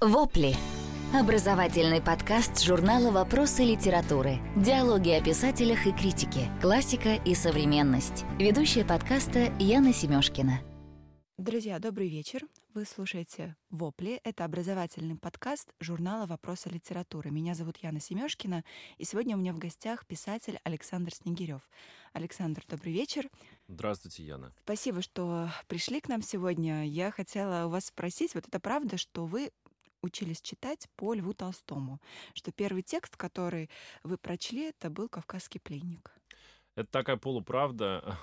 Вопли. Образовательный подкаст журнала «Вопросы литературы». Диалоги о писателях и критике. Классика и современность. Ведущая подкаста Яна Семёшкина. Друзья, добрый вечер. Вы слушаете «Вопли». Это образовательный подкаст журнала «Вопросы литературы». Меня зовут Яна Семёшкина, и сегодня у меня в гостях писатель Александр Снегирёв. Александр, добрый вечер. Здравствуйте, Яна. Спасибо, что пришли к нам сегодня. Я хотела у вас спросить, вот это правда, что вы учились читать по Льву Толстому, что первый текст, который вы прочли, это был «Кавказский пленник». Это такая полуправда,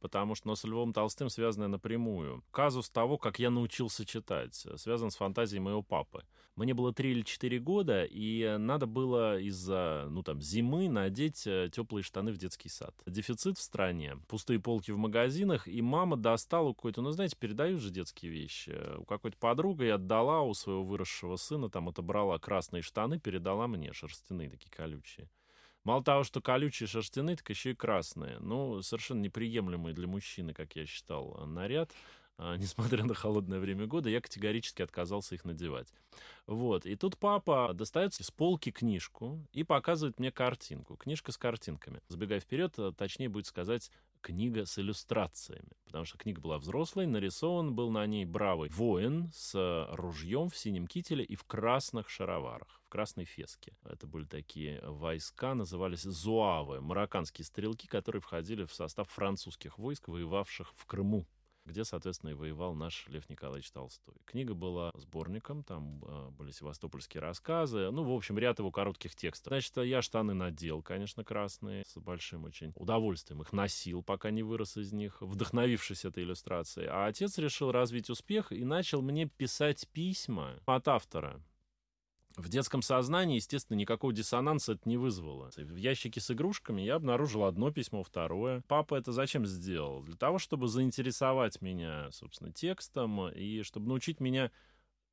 потому что, но с Львом Толстым связано напрямую. Казус того, как я научился читать, связан с фантазией моего папы. Мне было 3 или 4 года, и надо было из-за зимы надеть теплые штаны в детский сад. Дефицит в стране, пустые полки в магазинах, и мама достала какой-то, передают же детские вещи, у какой-то подруги, и отдала у своего выросшего сына, отобрала красные штаны, передала мне, шерстяные такие колючие. Мало того, что колючие шерстяные, так еще и красные. Совершенно неприемлемый для мужчины, как я считал, наряд. Несмотря на холодное время года, я категорически отказался их надевать. Вот. И тут папа достает с полки книжку и показывает мне картинку. Книжка с картинками. Забегая вперед, точнее будет сказать, книга с иллюстрациями. Потому что книга была взрослой, нарисован был на ней бравый воин с ружьем в синем кителе и в красных шароварах, в красной феске. Это были такие войска, назывались Зуавы, марокканские стрелки, которые входили в состав французских войск, воевавших в Крыму, где, соответственно, и воевал наш Лев Николаевич Толстой. Книга была сборником, там были севастопольские рассказы, ряд его коротких текстов. Значит, я штаны надел, конечно, красные, с большим очень удовольствием их носил, пока не вырос из них, вдохновившись этой иллюстрацией. А отец решил развить успех и начал мне писать письма от автора. В детском сознании, естественно, никакого диссонанса это не вызвало. В ящике с игрушками я обнаружил одно письмо, второе. Папа это зачем сделал? Для того, чтобы заинтересовать меня, собственно, текстом, и чтобы научить меня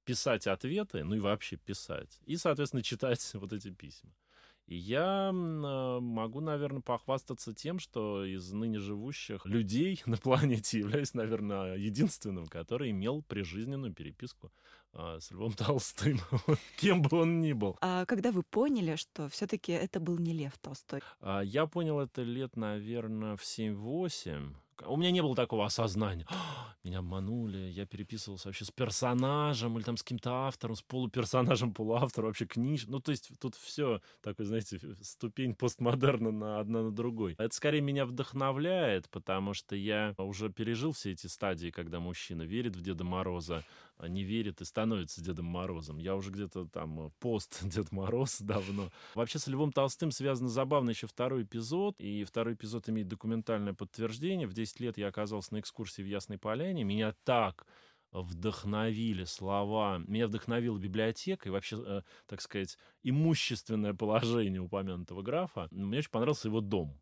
писать ответы, и вообще писать, и, соответственно, читать вот эти письма. И я могу, наверное, похвастаться тем, что из ныне живущих людей на планете являюсь, наверное, единственным, который имел прижизненную переписку с Львом Толстым, кем бы он ни был. А когда вы поняли, что все-таки это был не Лев Толстой? Я понял это лет, наверное, в 7-8. У меня не было такого осознания. Меня обманули, я переписывался вообще с персонажем или с каким-то автором, с полуперсонажем, полуавтором, вообще книж. Тут все такое, ступень постмодерна одна на другой. Это скорее меня вдохновляет, потому что я уже пережил все эти стадии, когда мужчина верит в Деда Мороза, не верит и становится Дедом Морозом. Я уже где-то пост Дед Мороз давно. Вообще с Львом Толстым связан забавно еще второй эпизод, и второй эпизод имеет документальное подтверждение. В 10 лет я оказался на экскурсии в Ясной Поляне. Меня так вдохновили слова. Меня вдохновила библиотека и вообще, так сказать, имущественное положение упомянутого графа. Мне очень понравился его дом.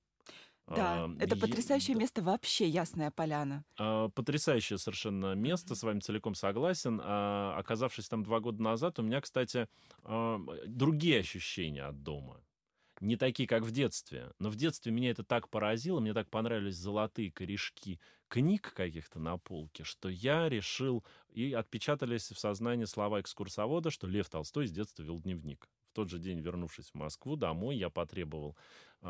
Да, это потрясающее место вообще, Ясная Поляна. Потрясающее совершенно место, с вами целиком согласен. Оказавшись там 2 года назад, у меня, кстати, другие ощущения от дома. Не такие, как в детстве. Но в детстве меня это так поразило, мне так понравились золотые корешки книг каких-то на полке, что я решил... И отпечатались в сознании слова экскурсовода, что Лев Толстой с детства вел дневник. В тот же день, вернувшись в Москву домой, я потребовал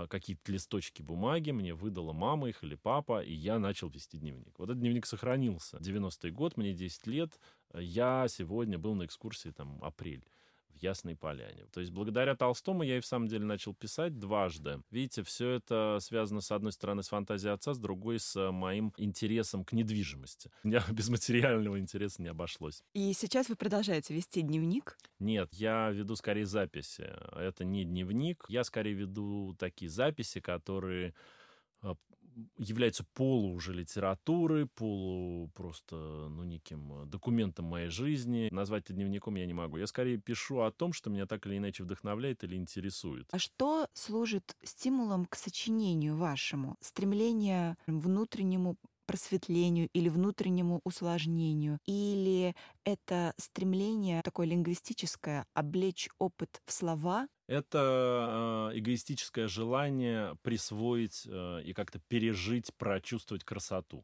какие-то листочки бумаги, мне выдала мама их или папа, и я начал вести дневник. Вот этот дневник сохранился. 90-й год, мне 10 лет, я сегодня был на экскурсии, апрель, в Ясной Поляне. То есть благодаря Толстому я и в самом деле начал писать дважды. Видите, все это связано с одной стороны с фантазией отца, с другой с моим интересом к недвижимости. У меня без материального интереса не обошлось. И сейчас вы продолжаете вести дневник? Нет, я веду скорее записи. Это не дневник. Я скорее веду такие записи, которые являются полулитературой, неким документом моей жизни. Назвать это дневником я не могу. Я скорее пишу о том, что меня так или иначе вдохновляет или интересует. А что служит стимулом к сочинению вашему? Стремление к внутреннему просветлению или внутреннему усложнению? Или это стремление такое лингвистическое, облечь опыт в слова? Это эгоистическое желание присвоить и как-то пережить, прочувствовать красоту.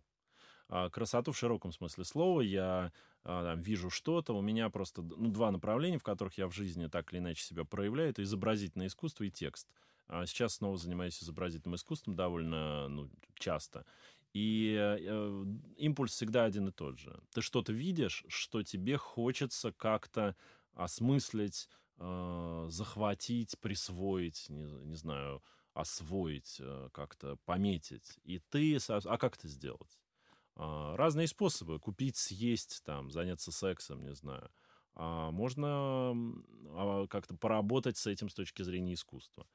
красоту в широком смысле слова. Я вижу что-то. У меня просто два направления, в которых я в жизни так или иначе себя проявляю. Это изобразительное искусство и текст. Сейчас снова занимаюсь изобразительным искусством довольно часто. И импульс всегда один и тот же. Ты что-то видишь, что тебе хочется как-то осмыслить, захватить, присвоить, не знаю, освоить, как-то пометить. И ты... А как это сделать? Разные способы. Купить, съесть, там, заняться сексом, не знаю. Можно как-то поработать с этим с точки зрения искусства.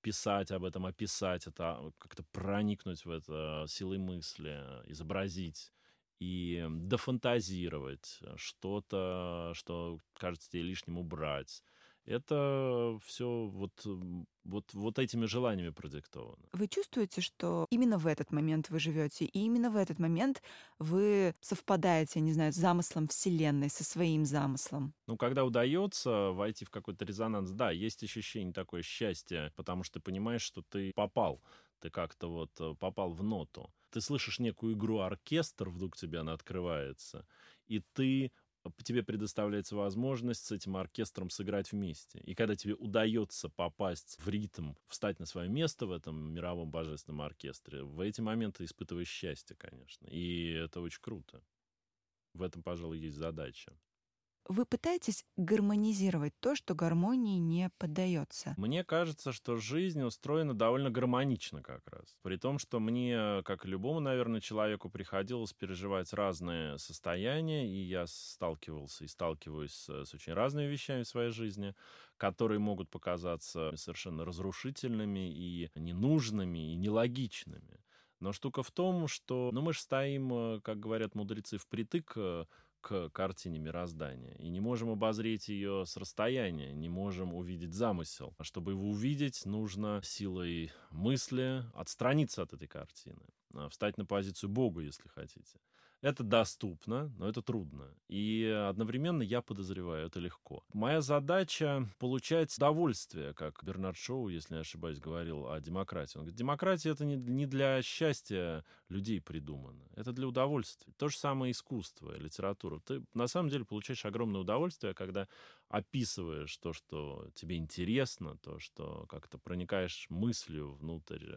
Писать об этом, описать это, как-то проникнуть в это силой мысли, изобразить и дофантазировать что-то, что кажется тебе лишним, убрать. Это все вот этими желаниями продиктовано. Вы чувствуете, что именно в этот момент вы живете, и именно в этот момент вы совпадаете, не знаю, с замыслом Вселенной, со своим замыслом? Когда удается войти в какой-то резонанс, да, есть ощущение такое счастья, потому что ты понимаешь, что ты попал, ты как-то попал в ноту. Ты слышишь некую игру, оркестр вдруг тебе она открывается, и тебе предоставляется возможность с этим оркестром сыграть вместе. И когда тебе удается попасть в ритм, встать на свое место в этом мировом божественном оркестре, в эти моменты испытываешь счастье, конечно. И это очень круто. В этом, пожалуй, есть задача. Вы пытаетесь гармонизировать то, что гармонии не поддается? Мне кажется, что жизнь устроена довольно гармонично как раз. При том, что мне, как и любому, наверное, человеку приходилось переживать разные состояния, и я сталкивался и сталкиваюсь с очень разными вещами в своей жизни, которые могут показаться совершенно разрушительными и ненужными, и нелогичными. Но штука в том, что мы же стоим, как говорят мудрецы, впритык к картине мироздания. И не можем обозреть ее с расстояния, не можем увидеть замысел. А чтобы его увидеть, нужно силой мысли отстраниться от этой картины, встать на позицию Бога, если хотите. Это доступно, но это трудно. И одновременно, я подозреваю, это легко. Моя задача — получать удовольствие, как Бернард Шоу, если не ошибаюсь, говорил о демократии. Он говорит, демократия — это не для счастья людей придумано, это для удовольствия. То же самое искусство, литература. Ты на самом деле получаешь огромное удовольствие, когда описываешь то, что тебе интересно, то, что как-то проникаешь мыслью внутрь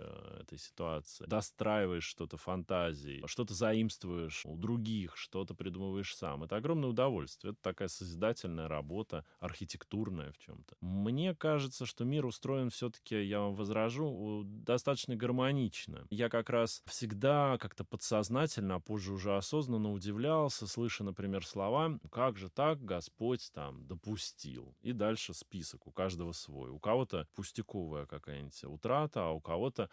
этой ситуации, достраиваешь что-то фантазией, что-то заимствуешь у других, что-то придумываешь сам. Это огромное удовольствие. Это такая созидательная работа, архитектурная в чем-то. Мне кажется, что мир устроен все-таки, я вам возражу, достаточно гармонично. Я как раз всегда как-то подсознательно, а позже уже осознанно удивлялся, слыша, например, слова «Как же так Господь там допустил?» И дальше список, у каждого свой. У кого-то пустяковая какая-нибудь утрата, а у кого-то,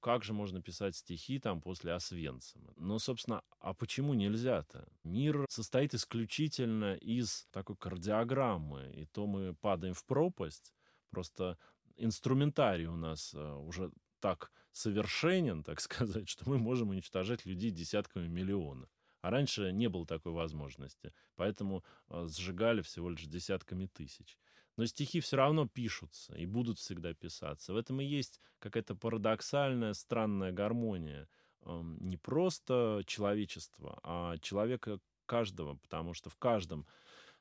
как же можно писать стихи там после Освенцима? Собственно, а почему нельзя-то? Мир состоит исключительно из такой кардиограммы, и то мы падаем в пропасть. Просто инструментарий у нас уже так совершенен, так сказать, что мы можем уничтожать людей десятками миллионов. А раньше не было такой возможности, поэтому сжигали всего лишь десятками тысяч. Но стихи все равно пишутся и будут всегда писаться. В этом и есть какая-то парадоксальная, странная гармония. Не просто человечества, а человека каждого, потому что в каждом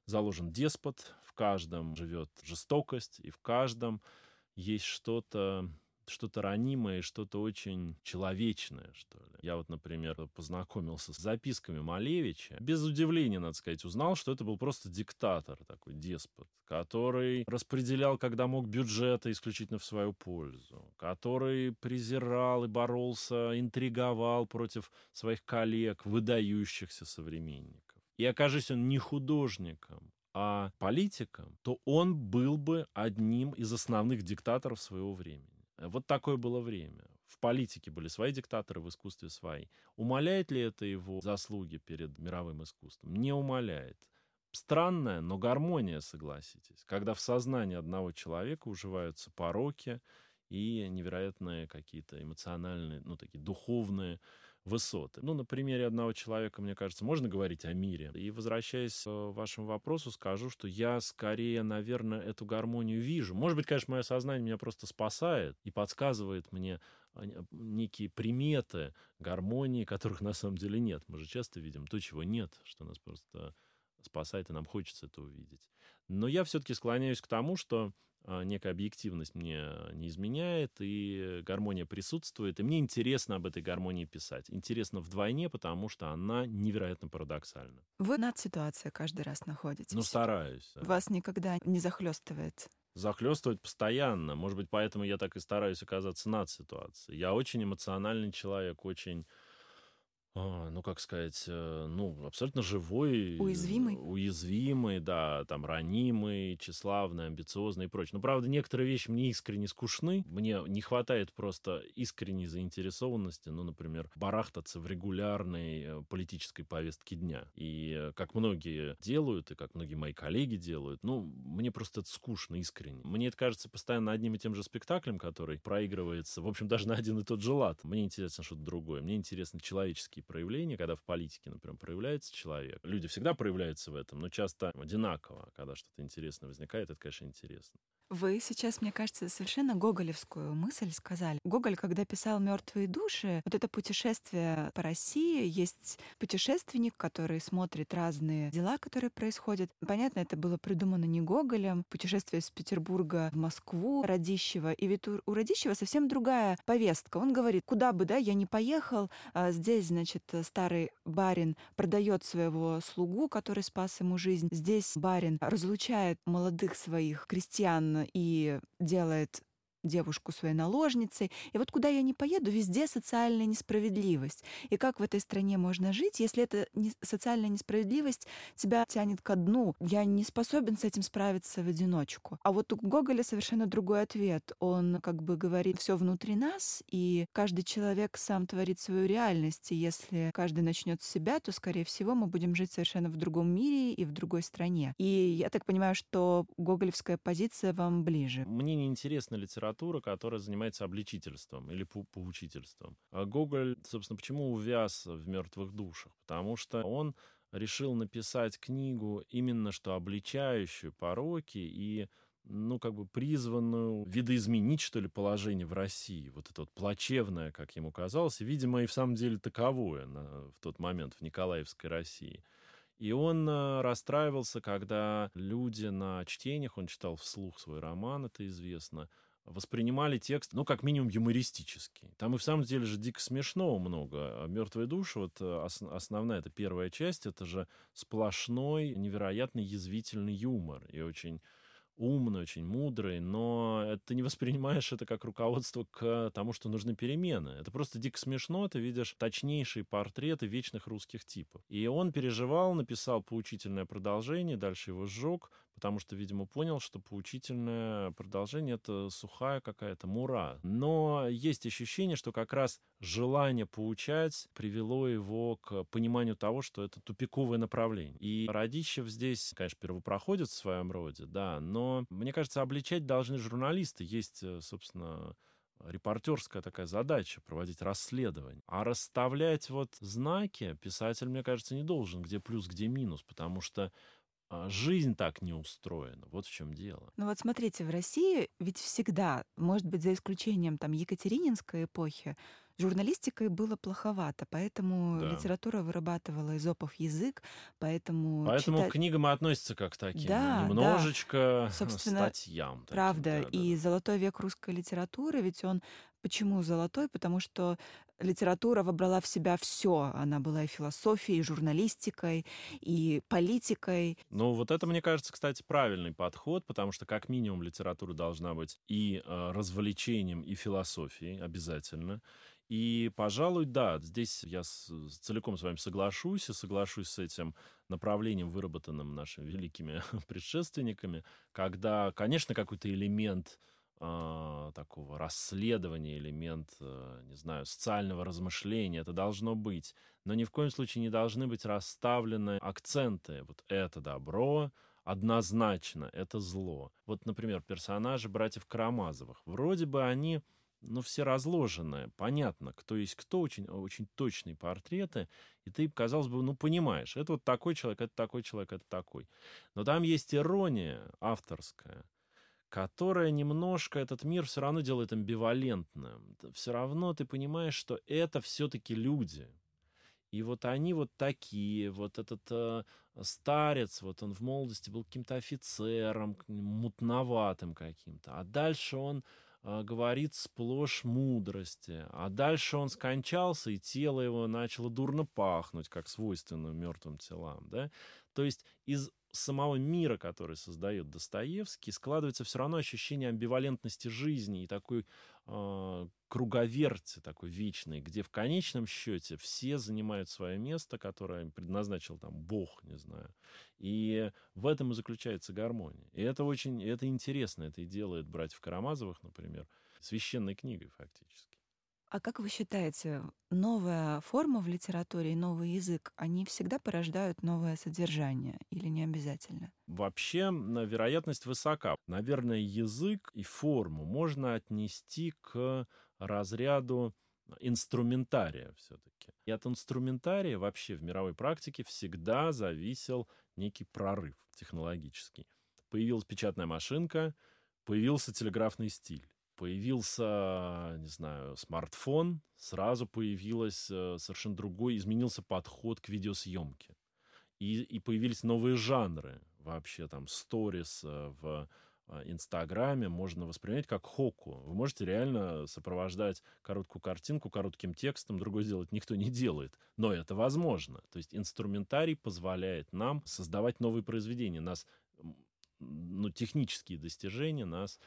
заложен деспот, в каждом живет жестокость, и в каждом есть что-то ранимое, что-то очень человечное, что ли. Я например, познакомился с записками Малевича. Без удивления, надо сказать, узнал, что это был просто диктатор, такой деспот, который распределял, когда мог, бюджеты исключительно в свою пользу, который презирал и боролся, интриговал против своих коллег, выдающихся современников. И окажись он не художником, а политиком, то он был бы одним из основных диктаторов своего времени. Вот такое было время. В политике были свои диктаторы, в искусстве свои. Умаляет ли это его заслуги перед мировым искусством? Не умаляет. Странная, но гармония, согласитесь. Когда в сознании одного человека уживаются пороки и невероятные какие-то эмоциональные, такие духовные высоты. Ну, на примере одного человека, мне кажется, можно говорить о мире. И, возвращаясь к вашему вопросу, скажу, что я скорее, наверное, эту гармонию вижу. Может быть, конечно, мое сознание меня просто спасает и подсказывает мне некие приметы гармонии, которых на самом деле нет. Мы же часто видим то, чего нет, что нас просто спасает, и нам хочется это увидеть. Но я все-таки склоняюсь к тому, что некая объективность мне не изменяет, и гармония присутствует, и мне интересно об этой гармонии писать. Интересно вдвойне, потому что она невероятно парадоксальна. Вы над ситуацией каждый раз находитесь. Ну, стараюсь. Вас никогда не захлестывает. Захлестывать постоянно. Может быть, поэтому я так и стараюсь оказаться над ситуацией. Я очень эмоциональный человек, очень... ну, как сказать, ну, абсолютно живой. Уязвимый. Уязвимый, да, там, ранимый, тщеславный, амбициозный и прочее. Но, правда, некоторые вещи мне искренне скучны. Мне не хватает просто искренней заинтересованности, ну, например, барахтаться в регулярной политической повестке дня. И как многие делают, и как многие мои коллеги делают, ну, мне просто это скучно искренне. Мне это кажется постоянно одним и тем же спектаклем, который проигрывается, в общем, даже на один и тот же лад. Мне интересно что-то другое. Мне интересны человеческие проявления, когда в политике, например, проявляется человек. Люди всегда проявляются в этом, но часто одинаково. Когда что-то интересное возникает, это, конечно, интересно. Вы сейчас, мне кажется, совершенно гоголевскую мысль сказали. Гоголь, когда писал «Мертвые души», вот это путешествие по России, есть путешественник, который смотрит разные дела, которые происходят. Понятно, это было придумано не Гоголем. Путешествие из Петербурга в Москву Радищева. И ведь у Радищева совсем другая повестка. Он говорит, куда бы, да, я не поехал, здесь, значит, старый барин продает своего слугу, который спас ему жизнь. Здесь барин разлучает молодых своих крестьян и делает девушку своей наложницей. И вот куда я не поеду, везде социальная несправедливость. И как в этой стране можно жить, если эта социальная несправедливость тебя тянет ко дну? Я не способен с этим справиться в одиночку. А вот у Гоголя совершенно другой ответ. Он как бы говорит, все внутри нас, и каждый человек сам творит свою реальность. И если каждый начнет с себя, то, скорее всего, мы будем жить совершенно в другом мире и в другой стране. И я так понимаю, что гоголевская позиция вам ближе. Мне неинтересна литература, которая занимается обличительством или поучительством. А Гоголь, собственно, почему увяз в «Мертвых душах»? Потому что он решил написать книгу именно что обличающую пороки и, ну, как бы призванную видоизменить, что ли, положение в России. Вот это вот плачевное, как ему казалось, и, видимо, и в самом деле таковое в тот момент в Николаевской России. И он расстраивался, когда люди на чтениях, он читал вслух свой роман, это известно, воспринимали текст, ну, как минимум, юмористический. Там и в самом деле же дико смешного много. «Мертвые души», вот основная, это первая часть, это же сплошной, невероятно язвительный юмор. И очень умный, очень мудрый, но ты не воспринимаешь это как руководство к тому, что нужны перемены. Это просто дико смешно, ты видишь точнейшие портреты вечных русских типов. И он переживал, написал поучительное продолжение, дальше его сжег, потому что, видимо, понял, что поучительное продолжение — это сухая какая-то мура. Но есть ощущение, что как раз желание поучать привело его к пониманию того, что это тупиковое направление. И Радищев здесь, конечно, первопроходец в своем роде, да, но, мне кажется, обличать должны журналисты. Есть, собственно, репортерская такая задача — проводить расследование. А расставлять вот знаки писатель, мне кажется, не должен, где плюс, где минус, потому что жизнь так не устроена. Вот в чем дело. Ну вот смотрите, в России ведь всегда, может быть, за исключением там Екатерининской эпохи, журналистикой было плоховато, поэтому литература вырабатывала изопов язык, поэтому к книгам относятся как к таким, да, немножечко, да, статьям. Таким, правда, да, и да. Золотой век русской литературы, ведь он почему золотой? Потому что литература вобрала в себя все. Она была и философией, и журналистикой, и политикой. Ну вот это, мне кажется, кстати, правильный подход, потому что как минимум литература должна быть и развлечением, и философией обязательно. И, пожалуй, да, здесь я целиком с вами соглашусь, и соглашусь с этим направлением, выработанным нашими великими предшественниками, когда, конечно, какой-то элемент такого расследования, элемент, не знаю, социального размышления, это должно быть. Но ни в коем случае не должны быть расставлены акценты. Вот это добро, однозначно, это зло. Вот, например, персонажи братьев Карамазовых. Вроде бы они но все разложены, понятно, кто есть кто, очень, очень точные портреты, и ты, казалось бы, ну, понимаешь, это вот такой человек, это такой человек, это такой. Но там есть ирония авторская, которая немножко этот мир все равно делает амбивалентным. Все равно ты понимаешь, что это все-таки люди. И вот они вот такие, вот этот старец, вот он в молодости был каким-то офицером, мутноватым каким-то, а дальше он говорит сплошь мудрости, а дальше он скончался, и тело его начало дурно пахнуть, как свойственно мертвым телам, да? То есть из самого мира, который создает Достоевский, складывается все равно ощущение амбивалентности жизни и такой круговерти такой вечной, где в конечном счете все занимают свое место, которое им предназначил там Бог, не знаю. И в этом и заключается гармония. И это очень, это интересно, это и делает «Братьев Карамазовых», например, священной книгой фактически. А как вы считаете, новая форма в литературе и новый язык, они всегда порождают новое содержание или не обязательно? Вообще, вероятность высока. Наверное, язык и форму можно отнести к разряду инструментария все-таки. И от инструментария вообще в мировой практике всегда зависел некий прорыв технологический. Появилась печатная машинка, появился телеграфный стиль. Появился, не знаю, смартфон, сразу появилась совершенно другой, изменился подход к видеосъемке. И появились новые жанры вообще, там, сторис в Инстаграме можно воспринимать как хоку. Вы можете реально сопровождать короткую картинку коротким текстом, другой делать никто не делает. Но это возможно. То есть инструментарий позволяет нам создавать новые произведения. Нас, ну, технические достижения нас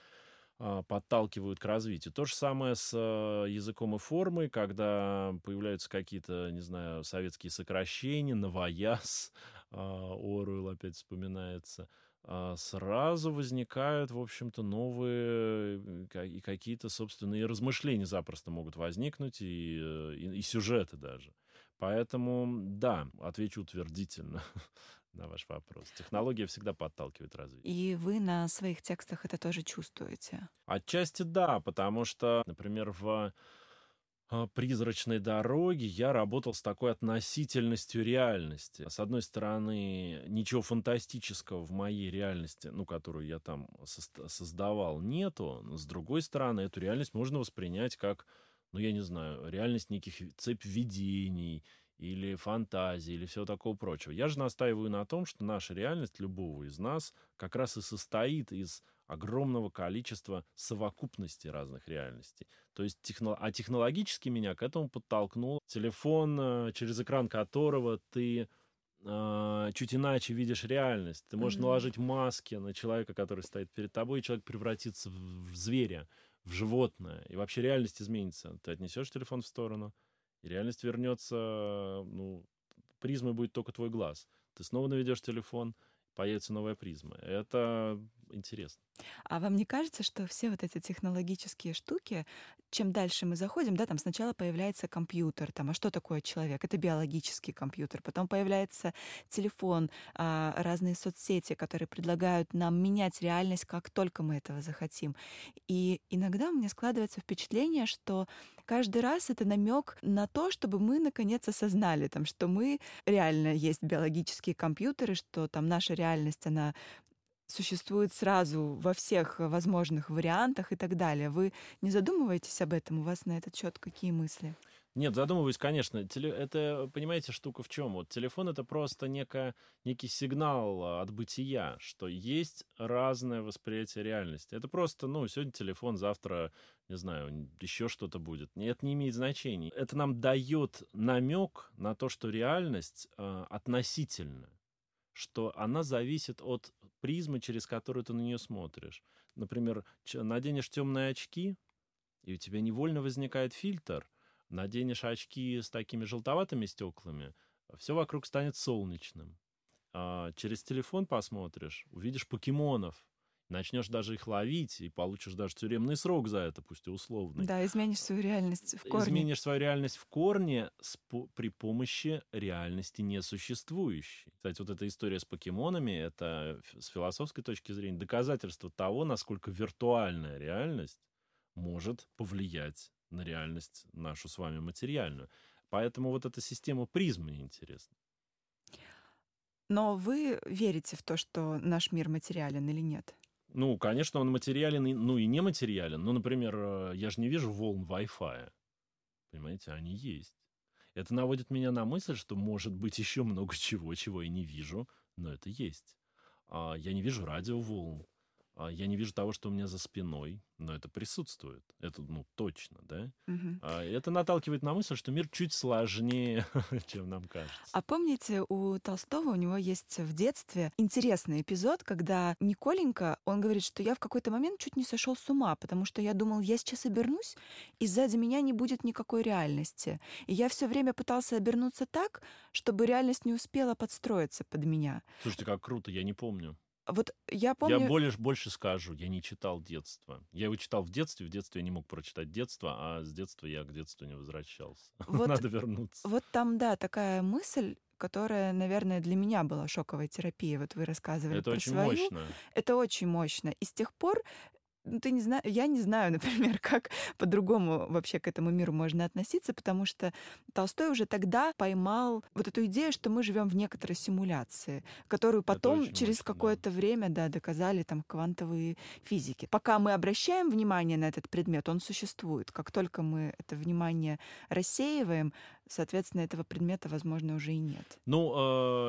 подталкивают к развитию. То же самое с языком и формой, когда появляются какие-то, не знаю, советские сокращения, новояз, Оруэл опять вспоминается, сразу возникают, в общем-то, новые и какие-то собственные размышления запросто могут возникнуть, и сюжеты даже. Поэтому, да, отвечу утвердительно на ваш вопрос. Технология всегда подталкивает развитие. И вы на своих текстах это тоже чувствуете? Отчасти да, потому что, например, в «Призрачной дороге» я работал с такой относительностью реальности. С одной стороны, ничего фантастического в моей реальности, ну, которую я там создавал, нету. Но с другой стороны, эту реальность можно воспринять как, ну, я не знаю, реальность неких цепь видений или фантазии, или всего такого прочего. Я же настаиваю на том, что наша реальность любого из нас как раз и состоит из огромного количества совокупностей разных реальностей. То есть технологически меня к этому подтолкнул телефон, через экран которого ты чуть иначе видишь реальность. Ты можешь наложить маски на человека, который стоит перед тобой, и человек превратится в зверя, в животное. И вообще реальность изменится. Ты отнесешь телефон в сторону, и реальность вернется, ну, призмой будет только твой глаз. Ты снова наведешь телефон, появится новая призма. Это интересно. А вам не кажется, что все вот эти технологические штуки, чем дальше мы заходим, да, там сначала появляется компьютер, там, а что такое человек? Это биологический компьютер. Потом появляется телефон, разные соцсети, которые предлагают нам менять реальность, как только мы этого захотим. И иногда у меня складывается впечатление, что каждый раз это намек на то, чтобы мы наконец осознали, там, что мы реально есть биологические компьютеры, что там наша реальность, она существует сразу во всех возможных вариантах и так далее. Вы не задумываетесь об этом? У вас на этот счет какие мысли? Нет, задумываюсь, конечно. Это, понимаете, штука в чем? Вот телефон — это просто некий сигнал от бытия, что есть разное восприятие реальности. Это просто, ну, сегодня телефон, завтра, не знаю, еще что-то будет. Это не имеет значения. Это нам дает намек на то, что реальность относительна, что она зависит от призмы, через которую ты на нее смотришь. Например, наденешь темные очки, и у тебя невольно возникает фильтр. Наденешь очки с такими желтоватыми стеклами, все вокруг станет солнечным. Через телефон посмотришь, увидишь покемонов, начнешь даже их ловить, и получишь даже тюремный срок за это, пусть и условный. Да, изменишь свою реальность в корне. Изменишь свою реальность в корне при помощи реальности несуществующей. Кстати, вот эта история с покемонами, это с философской точки зрения доказательство того, насколько виртуальная реальность может повлиять на реальность нашу с вами материальную. Поэтому вот эта система призм мне интересна. Но вы верите в то, что наш мир материален или нет? Ну, конечно, он материален, ну и нематериален. Ну, например, я же не вижу волн Wi-Fi. Понимаете, они есть. Это наводит меня на мысль, что может быть еще много чего, чего я не вижу, но это есть. Я не вижу радиоволн, я не вижу того, что у меня за спиной, но это присутствует. Это, ну, точно, да? Угу. Это наталкивает на мысль, что мир чуть сложнее, чем нам кажется. А помните, у Толстого, у него есть в детстве интересный эпизод, когда Николенька, он говорит, что я в какой-то момент чуть не сошел с ума, потому что я думал, я сейчас обернусь, и сзади меня не будет никакой реальности. И я все время пытался обернуться так, чтобы реальность не успела подстроиться под меня. Слушайте, как круто, я не помню. Вот я помню... Я больше скажу, я не читал «Детство». Я его читал в детстве я не мог прочитать «Детство», а с детства я к детству не возвращался. Вот, надо вернуться. Вот там, да, такая мысль, которая, наверное, для меня была шоковой терапией. Вот вы рассказывали про свою. Это очень мощно. Это очень мощно. И с тех пор... Ну, я не знаю, например, как по-другому вообще к этому миру можно относиться, потому что Толстой уже тогда поймал вот эту идею, что мы живем в некоторой симуляции, которую потом через какое-то время доказали там квантовые физики. Пока мы обращаем внимание на этот предмет, он существует. Как только мы это внимание рассеиваем, соответственно, этого предмета, возможно, уже и нет. Ну,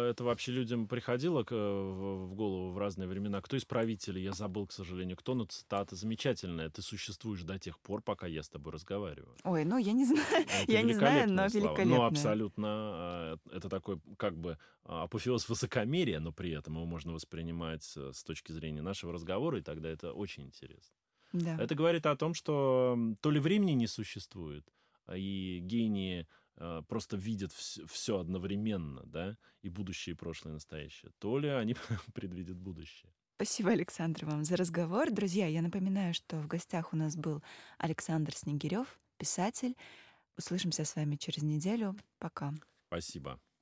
это вообще людям приходило в голову в разные времена. Кто из правителей? Я забыл, к сожалению, кто, но цитата замечательная. Ты существуешь до тех пор, пока я с тобой разговариваю. Ой, ну я не знаю. Это я не знаю, но великолепно. Ну, абсолютно. Это такой как бы апофеоз высокомерия, но при этом его можно воспринимать с точки зрения нашего разговора, и тогда это очень интересно. Да. Это говорит о том, что то ли времени не существует, и гении просто видят все одновременно, да, и будущее, и прошлое, и настоящее, то ли они предвидят будущее. Спасибо, Александр, вам за разговор. Друзья, я напоминаю, что в гостях у нас был Александр Снегирёв, писатель. Услышимся с вами через неделю. Пока. Спасибо.